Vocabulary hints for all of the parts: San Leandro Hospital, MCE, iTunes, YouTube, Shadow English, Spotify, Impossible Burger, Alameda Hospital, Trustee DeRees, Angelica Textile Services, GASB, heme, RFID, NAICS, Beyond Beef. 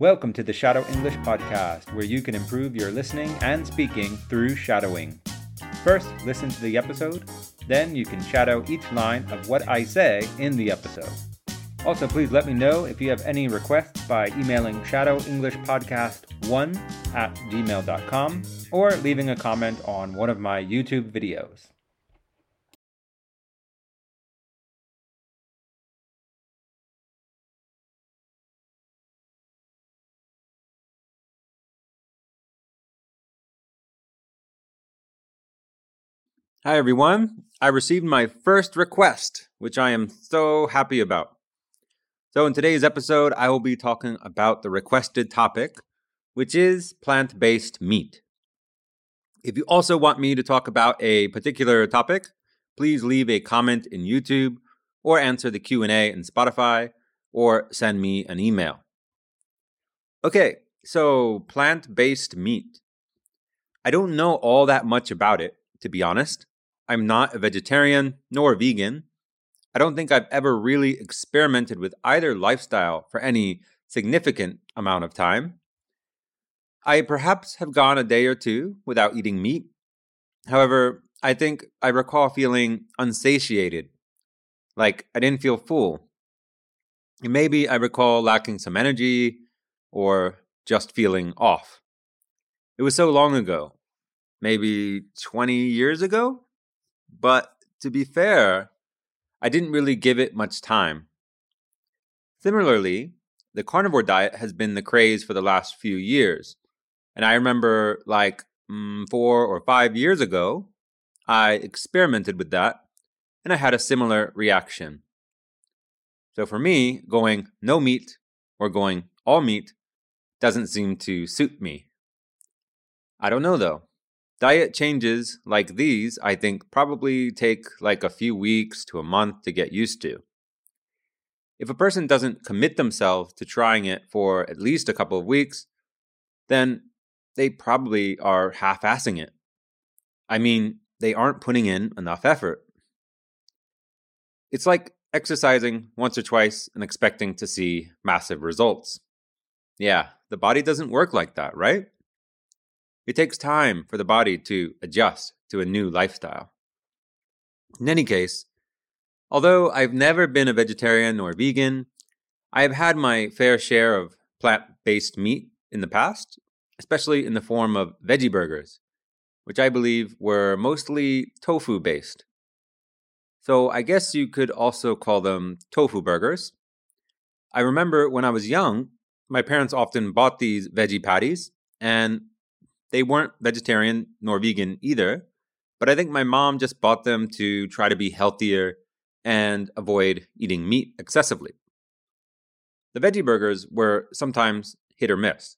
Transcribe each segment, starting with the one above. Welcome to the Shadow English podcast, where you can improve your listening and speaking through shadowing. First, listen to the episode, then you can shadow each line of what I say in the episode. Also, please let me know if you have any requests by emailing shadowenglishpodcast1@gmail.com or leaving a comment on one of my YouTube videos. Hi everyone, I received my first request, which I am so happy about. So in today's episode, I will be talking about the requested topic, which is plant-based meat. If you also want me to talk about a particular topic, please leave a comment in YouTube or answer the Q&A in Spotify or send me an email. Okay, so plant-based meat. I don't know all that much about it, to be honest. I'm not a vegetarian nor a vegan. I don't think I've ever really experimented with either lifestyle for any significant amount of time. I perhaps have gone a day or two without eating meat. However, I think I recall feeling unsatiated, like I didn't feel full. And maybe I recall lacking some energy or just feeling off. It was so long ago, maybe 20 years ago, but to be fair, I didn't really give it much time. Similarly, the carnivore diet has been the craze for the last few years. And I remember 4 or 5 years ago, I experimented with that and I had a similar reaction. So for me, going no meat or going all meat doesn't seem to suit me. I don't know though. Diet changes like these, I think, probably take a few weeks to a month to get used to. If a person doesn't commit themselves to trying it for at least a couple of weeks, then they probably are half-assing it. I mean, they aren't putting in enough effort. It's like exercising once or twice and expecting to see massive results. Yeah, the body doesn't work like that, right? It takes time for the body to adjust to a new lifestyle. In any case, although I've never been a vegetarian or vegan, I have had my fair share of plant-based meat in the past, especially in the form of veggie burgers, which I believe were mostly tofu-based. So I guess you could also call them tofu burgers. I remember when I was young, my parents often bought these veggie patties, and they weren't vegetarian nor vegan either, but I think my mom just bought them to try to be healthier and avoid eating meat excessively. The veggie burgers were sometimes hit or miss.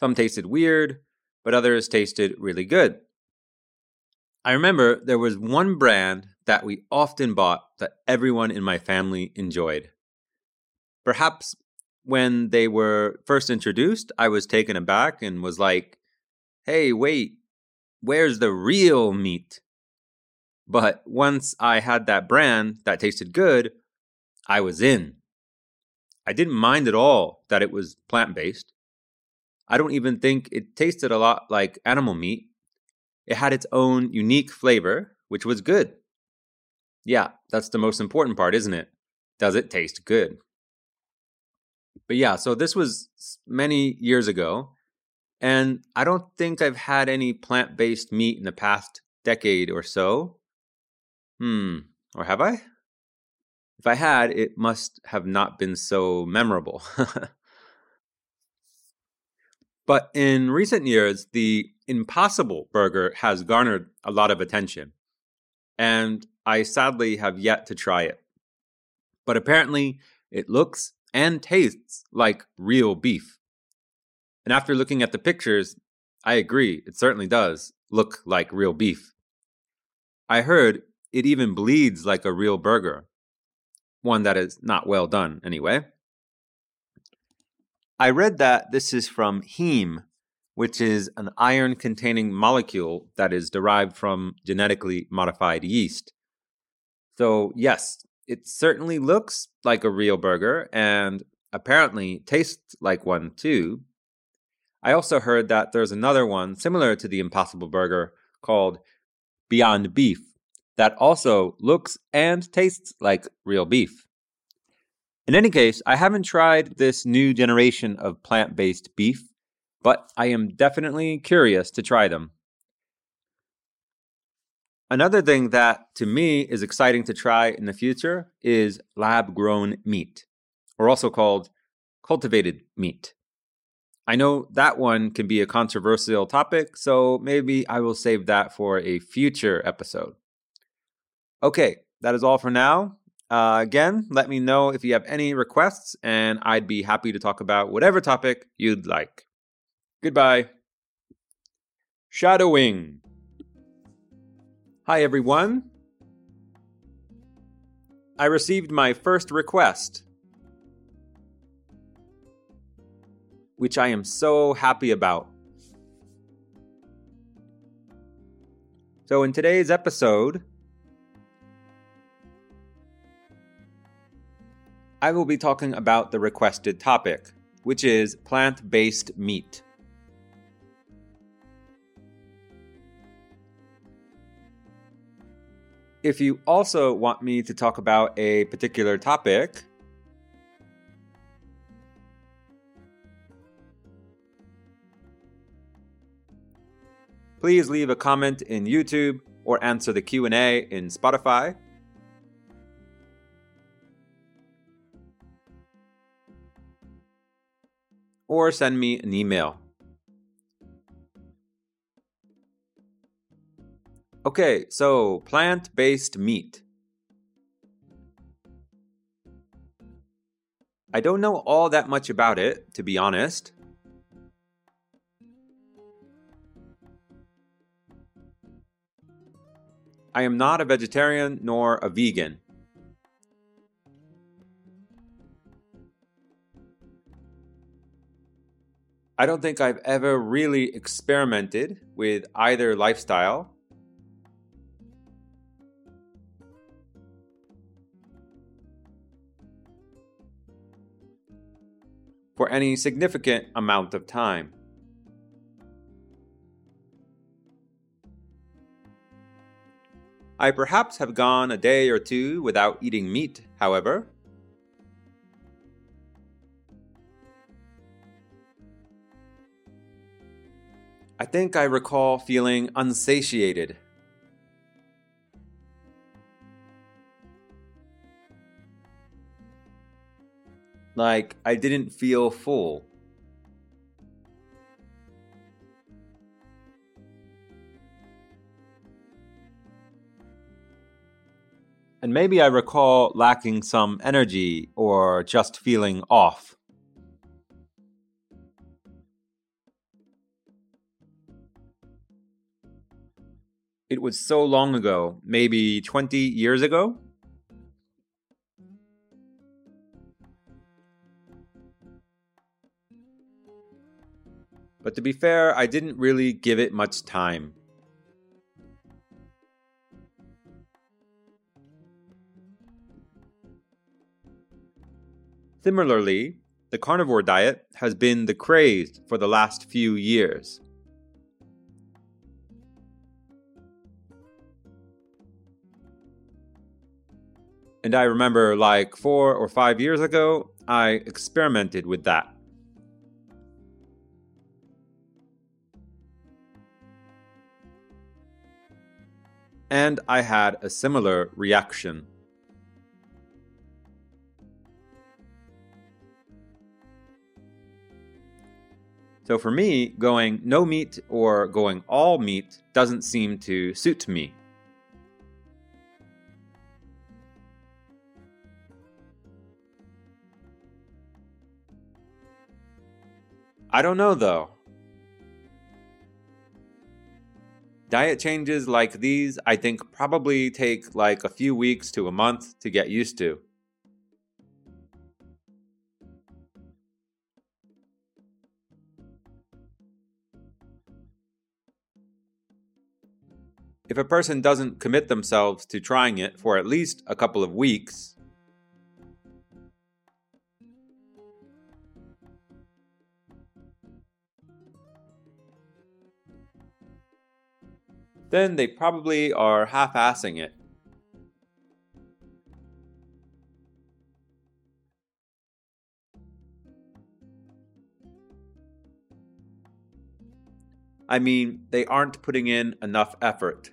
Some tasted weird, but others tasted really good. I remember there was one brand that we often bought that everyone in my family enjoyed. Perhaps when they were first introduced, I was taken aback and was like, "Hey, wait, where's the real meat?" But once I had that brand that tasted good, I was in. I didn't mind at all that it was plant-based. I don't even think it tasted a lot like animal meat. It had its own unique flavor, which was good. Yeah, that's the most important part, isn't it? Does it taste good? But yeah, so this was many years ago. And I don't think I've had any plant-based meat in the past decade or so. Or have I? If I had, it must have not been so memorable. But in recent years, the Impossible Burger has garnered a lot of attention. And I sadly have yet to try it. But apparently, it looks and tastes like real beef. And after looking at the pictures, I agree, it certainly does look like real beef. I heard it even bleeds like a real burger. One that is not well done, anyway. I read that this is from heme, which is an iron-containing molecule that is derived from genetically modified yeast. So, yes, it certainly looks like a real burger, and apparently tastes like one too. I also heard that there's another one similar to the Impossible Burger called Beyond Beef that also looks and tastes like real beef. In any case, I haven't tried this new generation of plant-based beef, but I am definitely curious to try them. Another thing that, to me, is exciting to try in the future is lab-grown meat, or also called cultivated meat. I know that one can be a controversial topic, so maybe I will save that for a future episode. Okay, that is all for now. Again, let me know if you have any requests, and I'd be happy to talk about whatever topic you'd like. Goodbye. Shadowing. Hi, everyone. I received my first request, which I am so happy about. So in today's episode, I will be talking about the requested topic, which is plant-based meat. If you also want me to talk about a particular topic, please leave a comment in YouTube or answer the Q&A in Spotify. Or send me an email. Okay, so plant-based meat. I don't know all that much about it, to be honest. I am not a vegetarian nor a vegan. I don't think I've ever really experimented with either lifestyle. For any significant amount of time. I perhaps have gone a day or two without eating meat, however. I think I recall feeling unsatiated. Like I didn't feel full. And maybe I recall lacking some energy or just feeling off. It was so long ago, maybe 20 years ago. But to be fair, I didn't really give it much time. Similarly, the carnivore diet has been the craze for the last few years. And I remember 4 or 5 years ago, I experimented with that. And I had a similar reaction. So for me, going no meat or going all meat doesn't seem to suit me. I don't know, though. Diet changes like these, I think, probably take a few weeks to a month to get used to. If a person doesn't commit themselves to trying it for at least a couple of weeks, then they probably are half-assing it. I mean, they aren't putting in enough effort.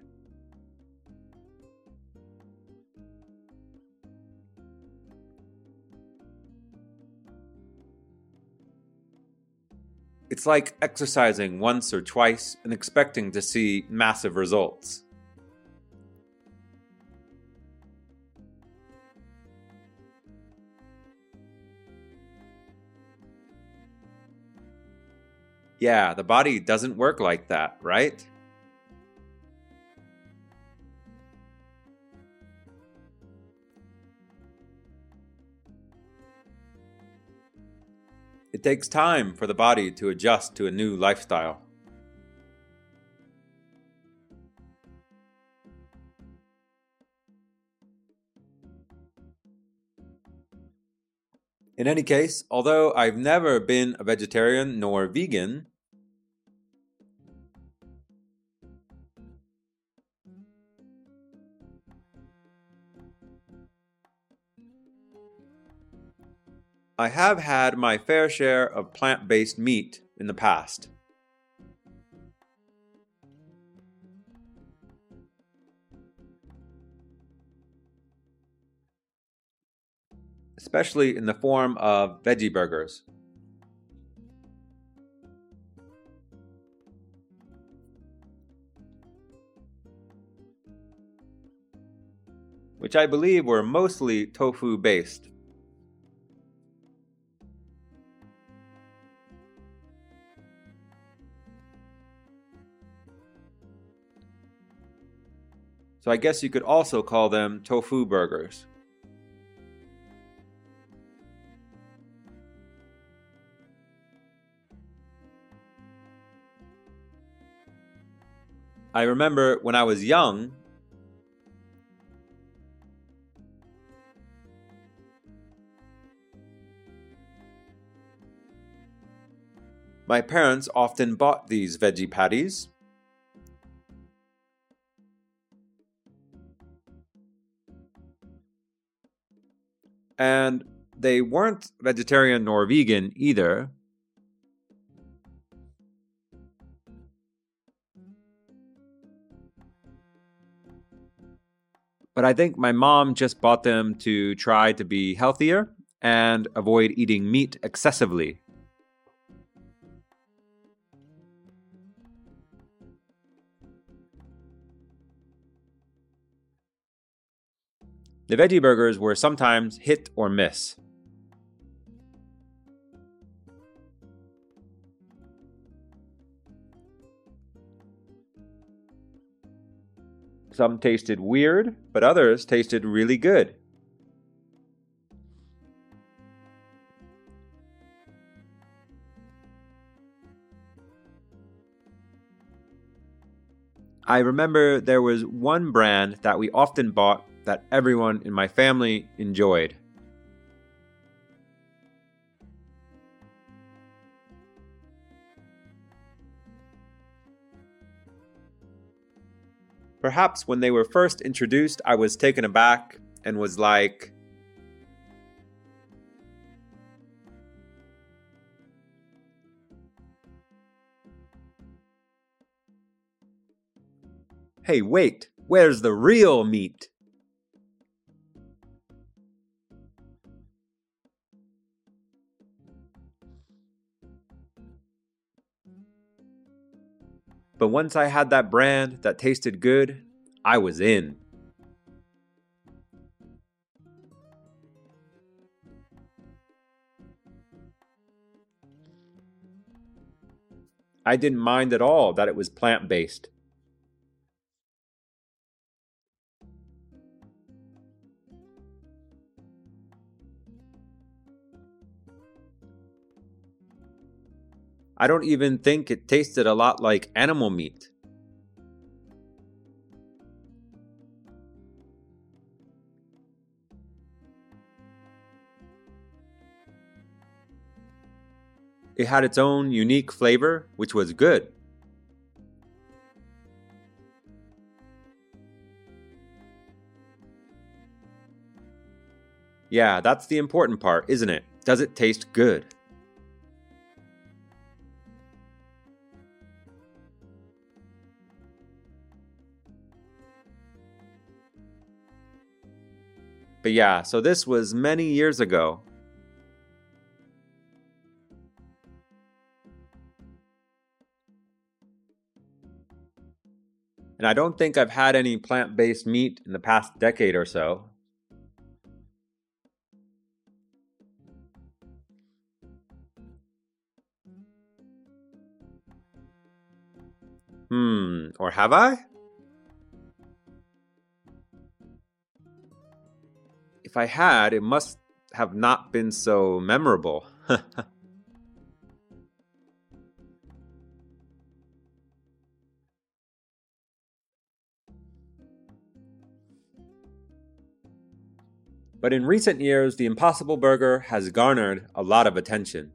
It's like exercising once or twice and expecting to see massive results. Yeah, the body doesn't work like that, right? It takes time for the body to adjust to a new lifestyle. In any case, although I've never been a vegetarian nor vegan, I have had my fair share of plant-based meat in the past. Especially in the form of veggie burgers. Which I believe were mostly tofu-based. So I guess you could also call them tofu burgers. I remember when I was young, my parents often bought these veggie patties. And they weren't vegetarian nor vegan either. But I think my mom just bought them to try to be healthier and avoid eating meat excessively. The veggie burgers were sometimes hit or miss. Some tasted weird, but others tasted really good. I remember there was one brand that we often bought that everyone in my family enjoyed. Perhaps when they were first introduced, I was taken aback and was like, "Hey, wait, where's the real meat?" But once I had that brand that tasted good, I was in. I didn't mind at all that it was plant-based. I don't even think it tasted a lot like animal meat. It had its own unique flavor, which was good. Yeah, that's the important part, isn't it? Does it taste good? But yeah, so this was many years ago. And I don't think I've had any plant-based meat in the past decade or so. Or have I? If I had, it must have not been so memorable. But in recent years, the Impossible Burger has garnered a lot of attention.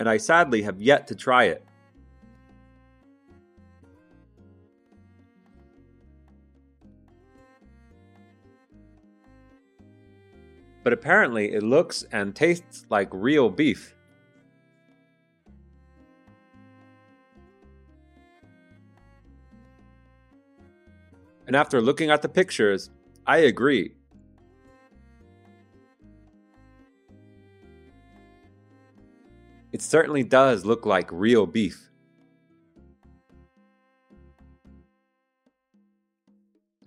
And I sadly have yet to try it. But apparently it looks and tastes like real beef. And after looking at the pictures, I agree. It certainly does look like real beef.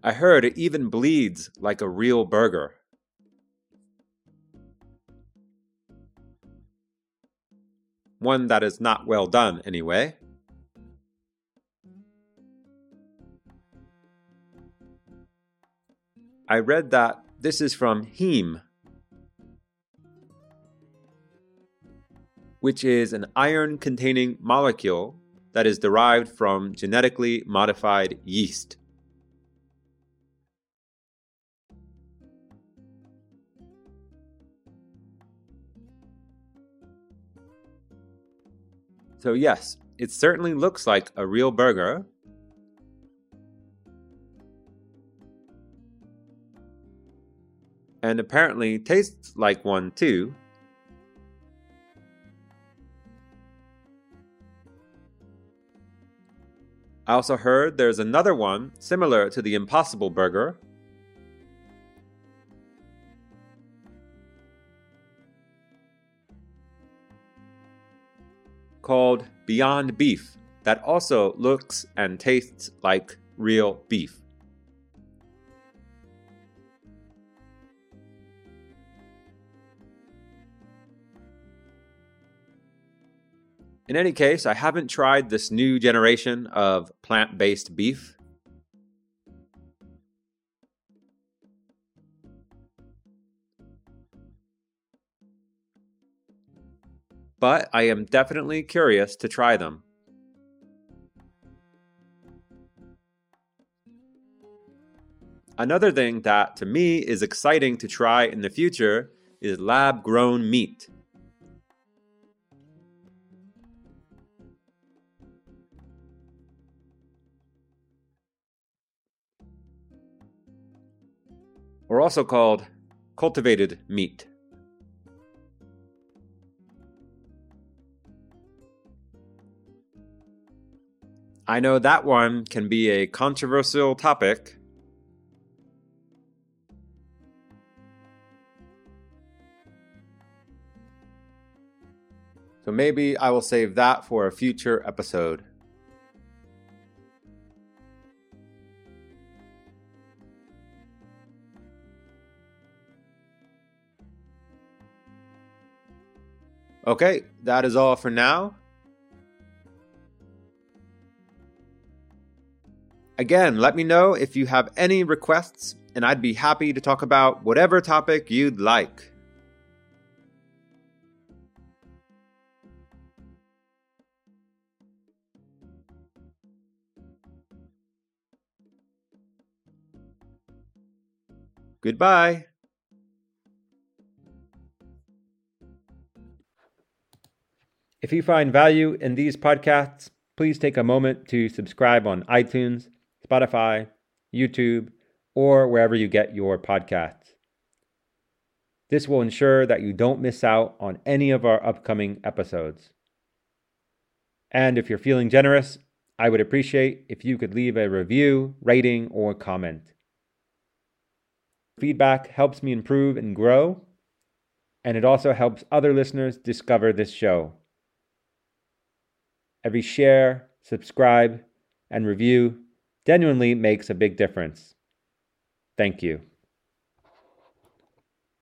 I heard it even bleeds like a real burger. One that is not well done, anyway. I read that this is from heme, which is an iron-containing molecule that is derived from genetically modified yeast. So yes, it certainly looks like a real burger. And apparently tastes like one too. I also heard there's another one similar to the Impossible Burger. Called Beyond Beef, that also looks and tastes like real beef. In any case, I haven't tried this new generation of plant-based beef. But I am definitely curious to try them. Another thing that, to me, is exciting to try in the future is lab-grown meat. Or also called cultivated meat. I know that one can be a controversial topic, so maybe I will save that for a future episode. Okay, that is all for now. Again, let me know if you have any requests, and I'd be happy to talk about whatever topic you'd like. Goodbye. If you find value in these podcasts, please take a moment to subscribe on iTunes, Spotify, YouTube, or wherever you get your podcasts. This will ensure that you don't miss out on any of our upcoming episodes. And if you're feeling generous, I would appreciate if you could leave a review, rating, or comment. Feedback helps me improve and grow, and it also helps other listeners discover this show. Every share, subscribe, and review genuinely makes a big difference. Thank you.